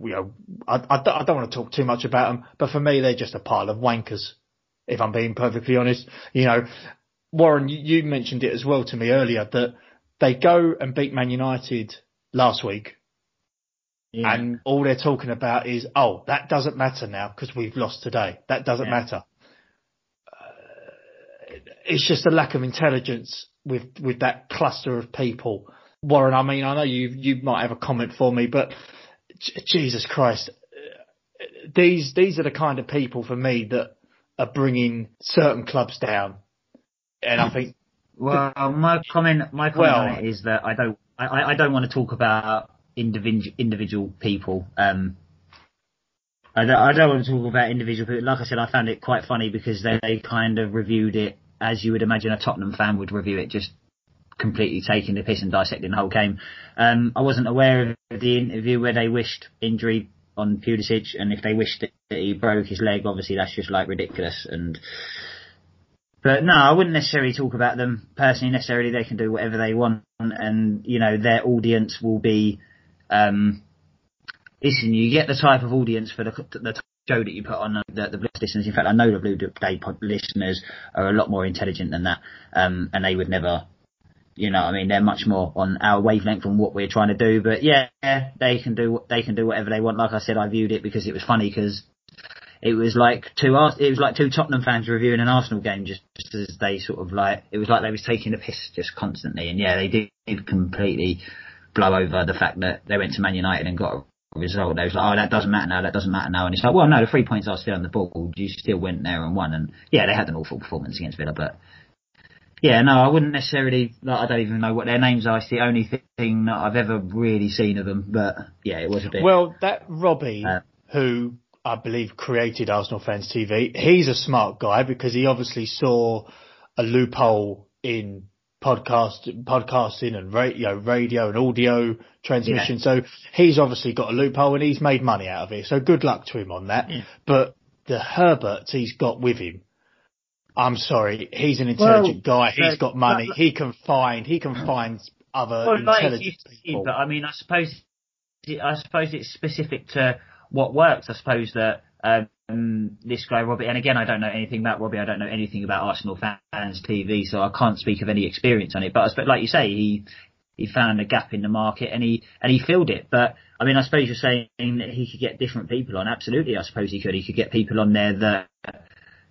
you know, I don't want to talk too much about them, but for me, they're just a pile of wankers, if I'm being perfectly honest. You know, Warren, you mentioned it as well to me earlier, that they go and beat Man United last week. Yeah. And all they're talking about is, oh, that doesn't matter now because we've lost today. That doesn't matter. It's just a lack of intelligence with that cluster of people. Warren, I mean, I know you might have a comment for me, but Jesus Christ, these are the kind of people for me that are bringing certain clubs down. And I think, well, my comment on it is that I don't want to talk about individual people. I don't want to talk about individual people. Like I said, I found it quite funny because they kind of reviewed it as you would imagine a Tottenham fan would review it, just completely taking the piss and dissecting the whole game. I wasn't aware of the interview where they wished injury on Pulisic, and if they wished that he broke his leg, obviously that's just like ridiculous. But no, I wouldn't necessarily talk about them personally. Necessarily, they can do whatever they want, and you know their audience will be. Listen, you get the type of audience for the show that you put on, the Blue listeners. In fact, I know the Blue Day Pod listeners are a lot more intelligent than that, and they would never, you know, I mean, they're much more on our wavelength from what we're trying to do. But yeah, they can do whatever they want. Like I said, I viewed it because it was funny because it was like two Tottenham fans reviewing an Arsenal game, just as they sort of like, it was like they was taking the piss just constantly. And yeah, they did completely blow over the fact that they went to Man United and got a result. They was like, oh, that doesn't matter now. And it's like, well, no, the 3 points are still on the board. You still went there and won. And yeah, they had an awful performance against Villa, but yeah, no, I wouldn't necessarily, like, I don't even know what their names are. It's the only thing that I've ever really seen of them, but yeah, it was a bit. Well, that Robbie, who I believe created Arsenal Fans TV, he's a smart guy because he obviously saw a loophole in podcasting and radio and audio transmission. Yeah. So he's obviously got a loophole and he's made money out of it. So good luck to him on that. Yeah. But the Herberts he's got with him, I'm sorry, he's an intelligent guy. He's got money. He can find other intelligent people. But I mean, I suppose it's specific to what works. I suppose that this guy Robbie, and again, I don't know anything about Robbie. I don't know anything about Arsenal Fans TV, so I can't speak of any experience on it. But I suppose, like you say, he found a gap in the market and he filled it. But I mean, I suppose you're saying that he could get different people on. Absolutely, I suppose he could. He could get people on there that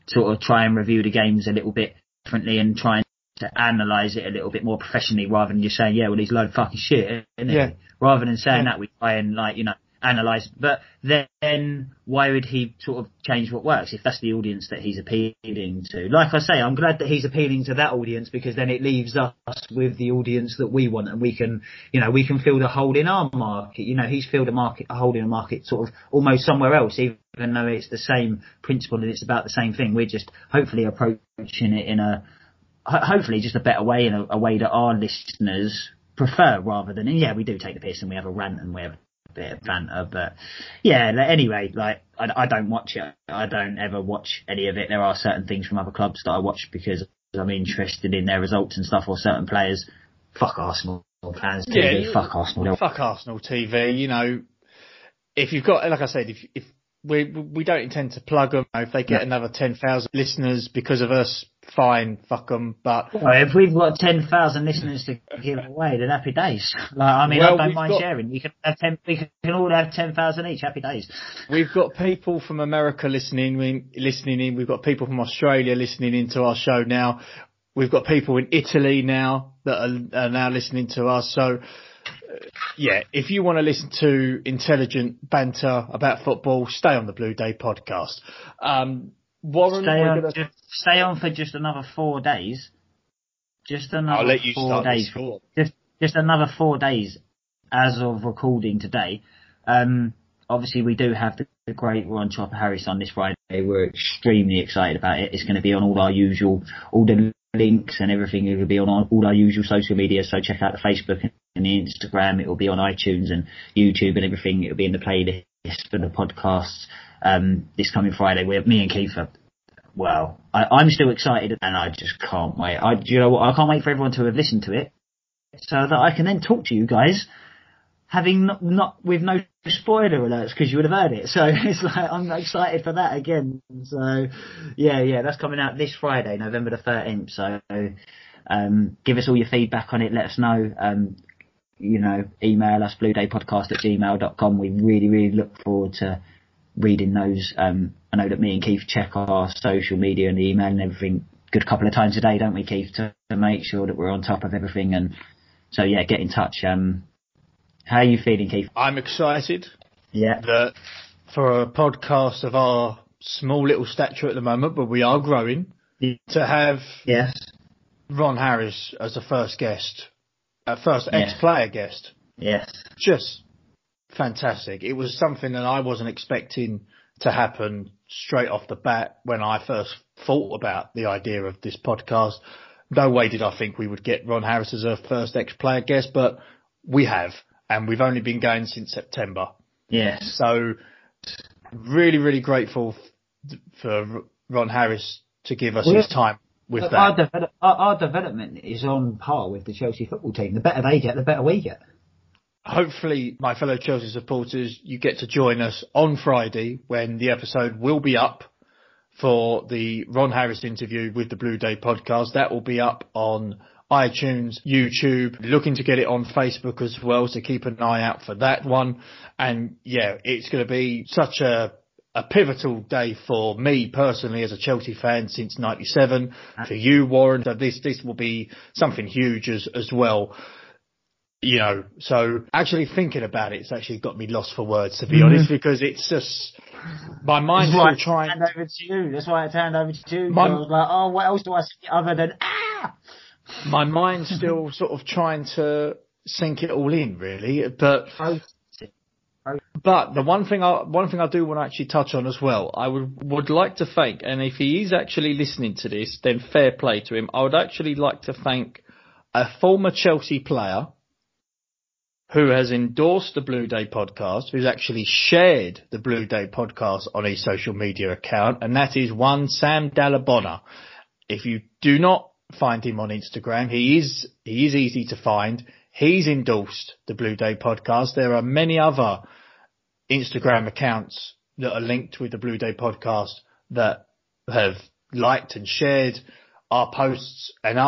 sort of try and review the games a little bit differently and try to analyse it a little bit more professionally rather than just saying, yeah, well, he's a load of fucking shit, isn't he? Yeah. Rather than saying that, we try and, like, you know, analyse. But then why would he sort of change what works if that's the audience that he's appealing to? Like I say, I'm glad that he's appealing to that audience because then it leaves us with the audience that we want and we can, you know, we can fill the hole in our market. You know, he's filled a hole in the market sort of almost somewhere else, even though it's the same principle and it's about the same thing. We're just hopefully approaching it in a better way, in a way that our listeners prefer rather than, yeah, we do take the piss and we have a rant and we have a bit of banter, but yeah, anyway, like, I don't watch it. I don't ever watch any of it. There are certain things from other clubs that I watch because I'm interested in their results and stuff, or certain players. Fuck Arsenal Fans TV. Yeah, fuck Arsenal. Fuck Arsenal TV. You know, if you've got, like I said, if we don't intend to plug them. If they get another 10,000 listeners because of us, fine, fuck them. But if we've got 10,000 listeners to give away, then happy days. Like, I mean, I don't mind sharing. We can all have 10,000 each. Happy days. We've got people from America listening in. We've got people from Australia listening into our show now. We've got people in Italy now that are now listening to us. So, yeah, if you want to listen to intelligent banter about football, stay on the Blue Day Podcast. Warren, stay on for just another 4 days. I'll let you 4 days. Just another 4 days as of recording today. Obviously, we do have the great Ron Chopper Harris on this Friday. We're extremely excited about it. It's going to be on all the links and everything. It will be on all our usual social media. So check out the Facebook and the Instagram. It will be on iTunes and YouTube and everything. It will be in the playlist for the podcasts. This coming Friday, where me and Keith are, well, I'm still excited and I just can't wait. Do you know what? I can't wait for everyone to have listened to it so that I can then talk to you guys, having not with no spoiler alerts, because you would have heard it. So it's like I'm excited for that again. So yeah, that's coming out this Friday, November the 13th. So give us all your feedback on it. Let us know. Email us bluedaypodcast@gmail.com. We really look forward to reading those. I know that me and Keith check our social media and email and everything a good couple of times a day, don't we, Keith, to make sure that we're on top of everything. And so yeah, get in touch. How are you feeling, Keith? I'm excited. Yeah. That for a podcast of our small little stature at the moment, but we are growing, to have Ron Harris as a first guest, ex-player guest. Yes. Just fantastic. It was something that I wasn't expecting to happen straight off the bat when I first thought about the idea of this podcast. No way did I think we would get Ron Harris as a first ex-player guest, but we have. And we've only been going since September. Yes. So really grateful for Ron Harris to give us his time with that. Our development is on par with the Chelsea football team. The better they get, the better we get. Hopefully, my fellow Chelsea supporters, you get to join us on Friday when the episode will be up for the Ron Harris interview with the Blue Day podcast. That will be up on iTunes, YouTube, looking to get it on Facebook as well, so keep an eye out for that one. And yeah, it's going to be such a pivotal day for me personally as a Chelsea fan since 97, for you, Warren. So this will be something huge as well. You know, so actually thinking about it, it's actually got me lost for words, to be honest, because it's just my mind's still trying. That's why I turned over to you. I was like, oh, what else do I see other than ah? My mind's still sort of trying to sink it all in, really. But the one thing I do want to actually touch on as well, I would like to thank, and if he is actually listening to this, then fair play to him. I would actually like to thank a former Chelsea player who has endorsed the Blue Day podcast, who's actually shared the Blue Day podcast on his social media account, and that is one Sam Dalabona. If you do not find him on Instagram, he is easy to find. He's endorsed the Blue Day podcast. There are many other Instagram accounts that are linked with the Blue Day podcast that have liked and shared our posts and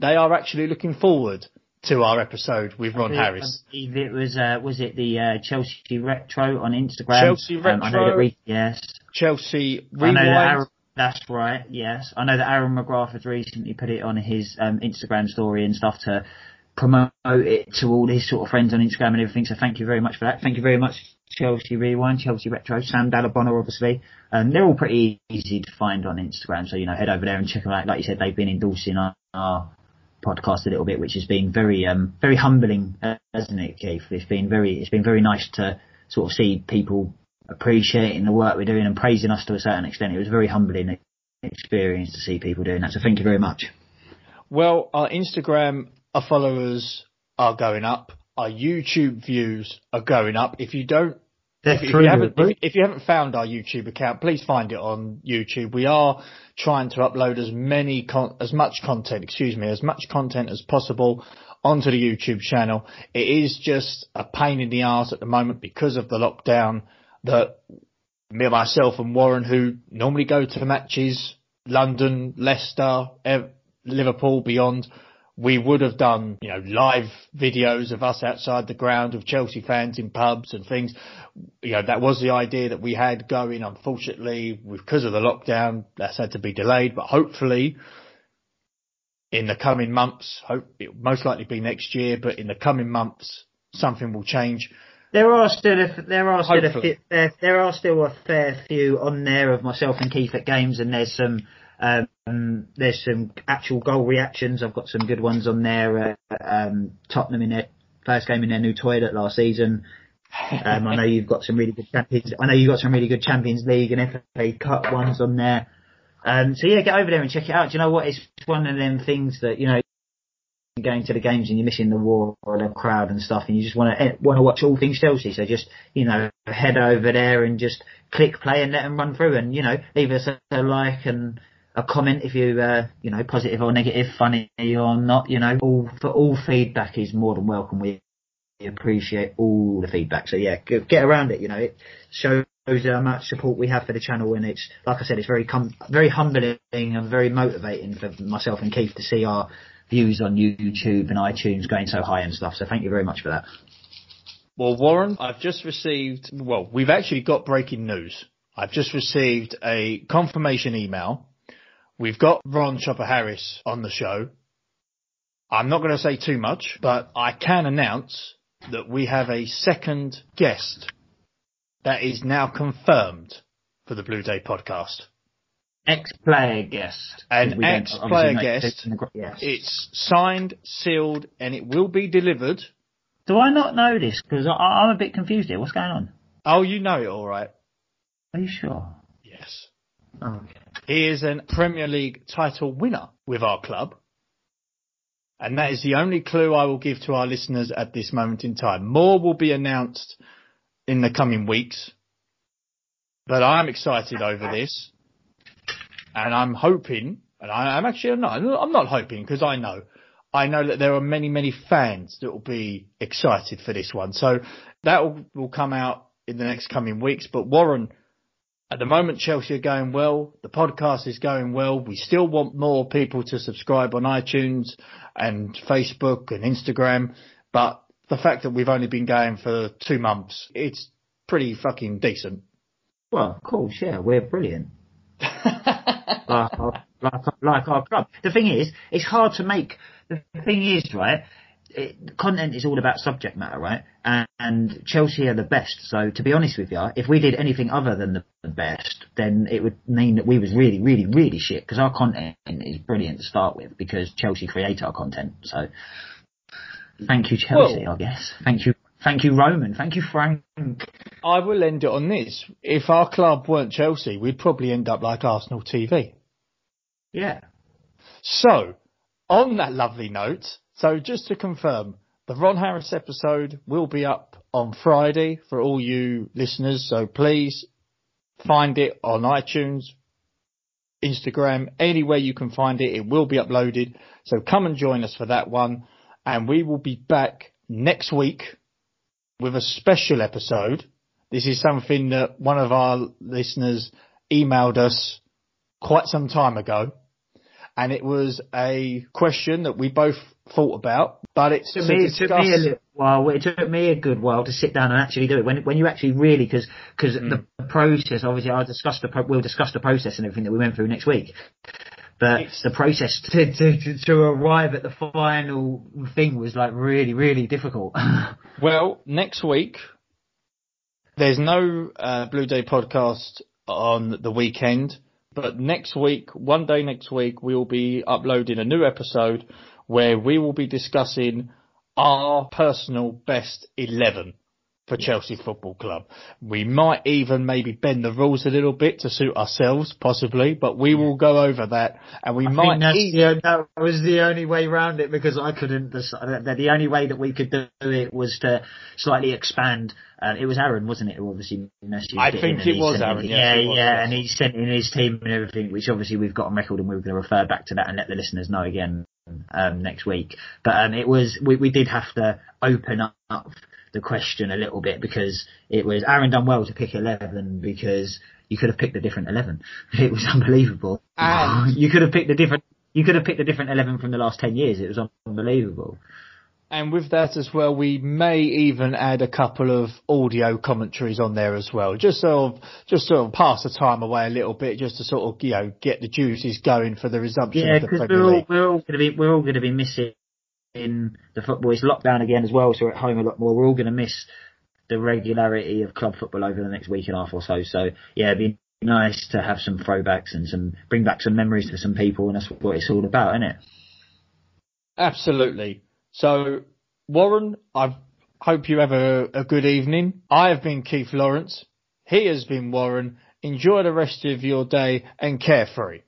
they are actually looking forward to our episode with Ron Harris. I believe it was it the Chelsea Retro on Instagram? Chelsea Retro. I know that Chelsea Rewind. That's right, yes. I know that Aaron McGrath has recently put it on his Instagram story and stuff to promote it to all his sort of friends on Instagram and everything, so thank you very much for that. Thank you very much, Chelsea Rewind, Chelsea Retro, Sam Dalabona, obviously. They're all pretty easy to find on Instagram, so, you know, head over there and check them out. Like you said, they've been endorsing our podcast a little bit, which has been very humbling, hasn't it, Keith? It's been very nice to sort of see people appreciating the work we're doing and praising us to a certain extent. It was a very humbling experience to see people doing that, so thank you very much. Well, our Instagram followers are going up, our YouTube views are going up. If you haven't found our YouTube account, please find it on YouTube. We are trying to upload as much content as possible onto the YouTube channel. It is just a pain in the arse at the moment because of the lockdown, that me, myself and Warren, who normally go to matches, London, Leicester, Liverpool, beyond, we would have done, you know, live videos of us outside the ground of Chelsea fans in pubs and things. You know, that was the idea that we had going. Unfortunately, because of the lockdown, that's had to be delayed, but hopefully in the coming months, it'll most likely be next year, but in the coming months, something will change. There are still a fair few on there of myself and Keith at games, and there's some actual goal reactions. I've got some good ones on there. Tottenham in their first game in their new toilet last season. I know you've got some really good Champions. I know you've got some really good Champions League and FA Cup ones on there. So yeah, get over there and check it out. Do you know what? It's one of them things that, you know, going to the games and you're missing the war or the crowd and stuff, and you just want to watch all things Chelsea, so just, you know, head over there and just click play and let them run through, and, you know, leave us a like and a comment if you're, you know, positive or negative, funny or not, you know. All feedback is more than welcome. We appreciate all the feedback. So, yeah, get around it, you know. It shows how much support we have for the channel, and it's, like I said, it's very humbling and very motivating for myself and Keith to see our views on YouTube and iTunes going so high and stuff. So thank you very much for that. Well, Warren, I've just received, well, we've actually got breaking news. I've just received a confirmation email. We've got Ron Chopper Harris on the show. I'm not going to say too much, but I can announce that we have a second guest that is now confirmed for the Blue Day podcast. Ex-player guest. An ex-player guest. Yes. It's signed, sealed, and it will be delivered. Do I not know this? Because I'm a bit confused here. What's going on? Oh, you know it all right. Are you sure? Yes. Oh, okay. He is a Premier League title winner with our club. And that is the only clue I will give to our listeners at this moment in time. More will be announced in the coming weeks. But I'm excited over this. And I'm hoping, and I'm not hoping because I know that there are many, many fans that will be excited for this one. So that will come out in the next coming weeks. But Warren, at the moment, Chelsea are going well. The podcast is going well. We still want more people to subscribe on iTunes and Facebook and Instagram. But the fact that we've only been going for 2 months, it's pretty fucking decent. Well, of course, yeah, we're brilliant. like our club. The thing is, it's hard to make... The thing is, right... Content is all about subject matter, right? And Chelsea are the best. So to be honest with you, if we did anything other than the best, then it would mean that we was really, really, really shit, because our content is brilliant to start with, because Chelsea create our content. So thank you, Chelsea, well, I guess. Thank you, Roman. Thank you, Frank. I will end it on this. If our club weren't Chelsea, we'd probably end up like Arsenal TV. Yeah. So on that lovely note... So just to confirm, the Ron Harris episode will be up on Friday for all you listeners. So please find it on iTunes, Instagram, anywhere you can find it. It will be uploaded. So come and join us for that one. And we will be back next week with a special episode. This is something that one of our listeners emailed us quite some time ago. And it was a question that we both thought about, but it's it took me a good while to sit down and actually do it. When you actually really, because the process, obviously, we'll discuss the process and everything that we went through next week. But it's, the process to arrive at the final thing was like really, really difficult. Well, next week there's no Blue Day podcast on the weekend. But next week, one day next week, we will be uploading a new episode where we will be discussing our personal best 11 for Chelsea Football Club. We might even maybe bend the rules a little bit to suit ourselves, possibly, but we will go over that. And we that was the only way around it, because I couldn't decide. The only way that we could do it was to slightly expand. It was Aaron, wasn't it? Obviously, I think it was Aaron. Yes, it was. And he sent in his team and everything, which obviously we've got on record, and we were going to refer back to that and let the listeners know again next week. But we did have to open up the question a little bit, because it was Aaron done well to pick 11, because you could have picked a different 11. It was unbelievable. And you could have picked a different 11 from the last 10 years. It was unbelievable. And with that as well, we may even add a couple of audio commentaries on there as well, just sort of pass the time away a little bit, just to sort of, you know, get the juices going for the resumption of the Premier League. We're all going to be missing in the football. It's lockdown again as well, so we're at home a lot more. We're all going to miss the regularity of club football over the next week and a half or so. So yeah, it'd be nice to have some throwbacks and some bring back some memories to some people, and that's what it's all about, isn't it? Absolutely. So Warren, I hope you have a good evening. I have been Keith Lawrence. He has been Warren. Enjoy the rest of your day and carefree.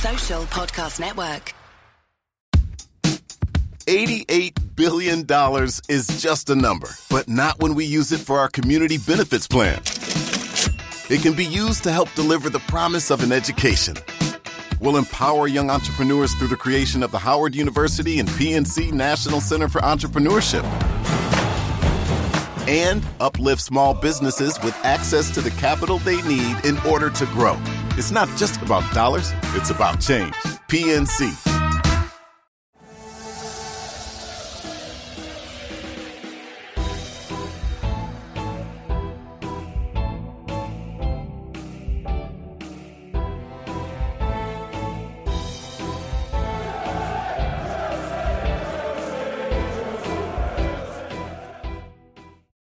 Social Podcast Network. $88 billion is just a number, but not when we use it for our community benefits plan. It can be used to help deliver the promise of an education. We'll empower young entrepreneurs through the creation of the Howard University and PNC National Center for Entrepreneurship. And uplift small businesses with access to the capital they need in order to grow. It's not just about dollars, it's about change. PNC.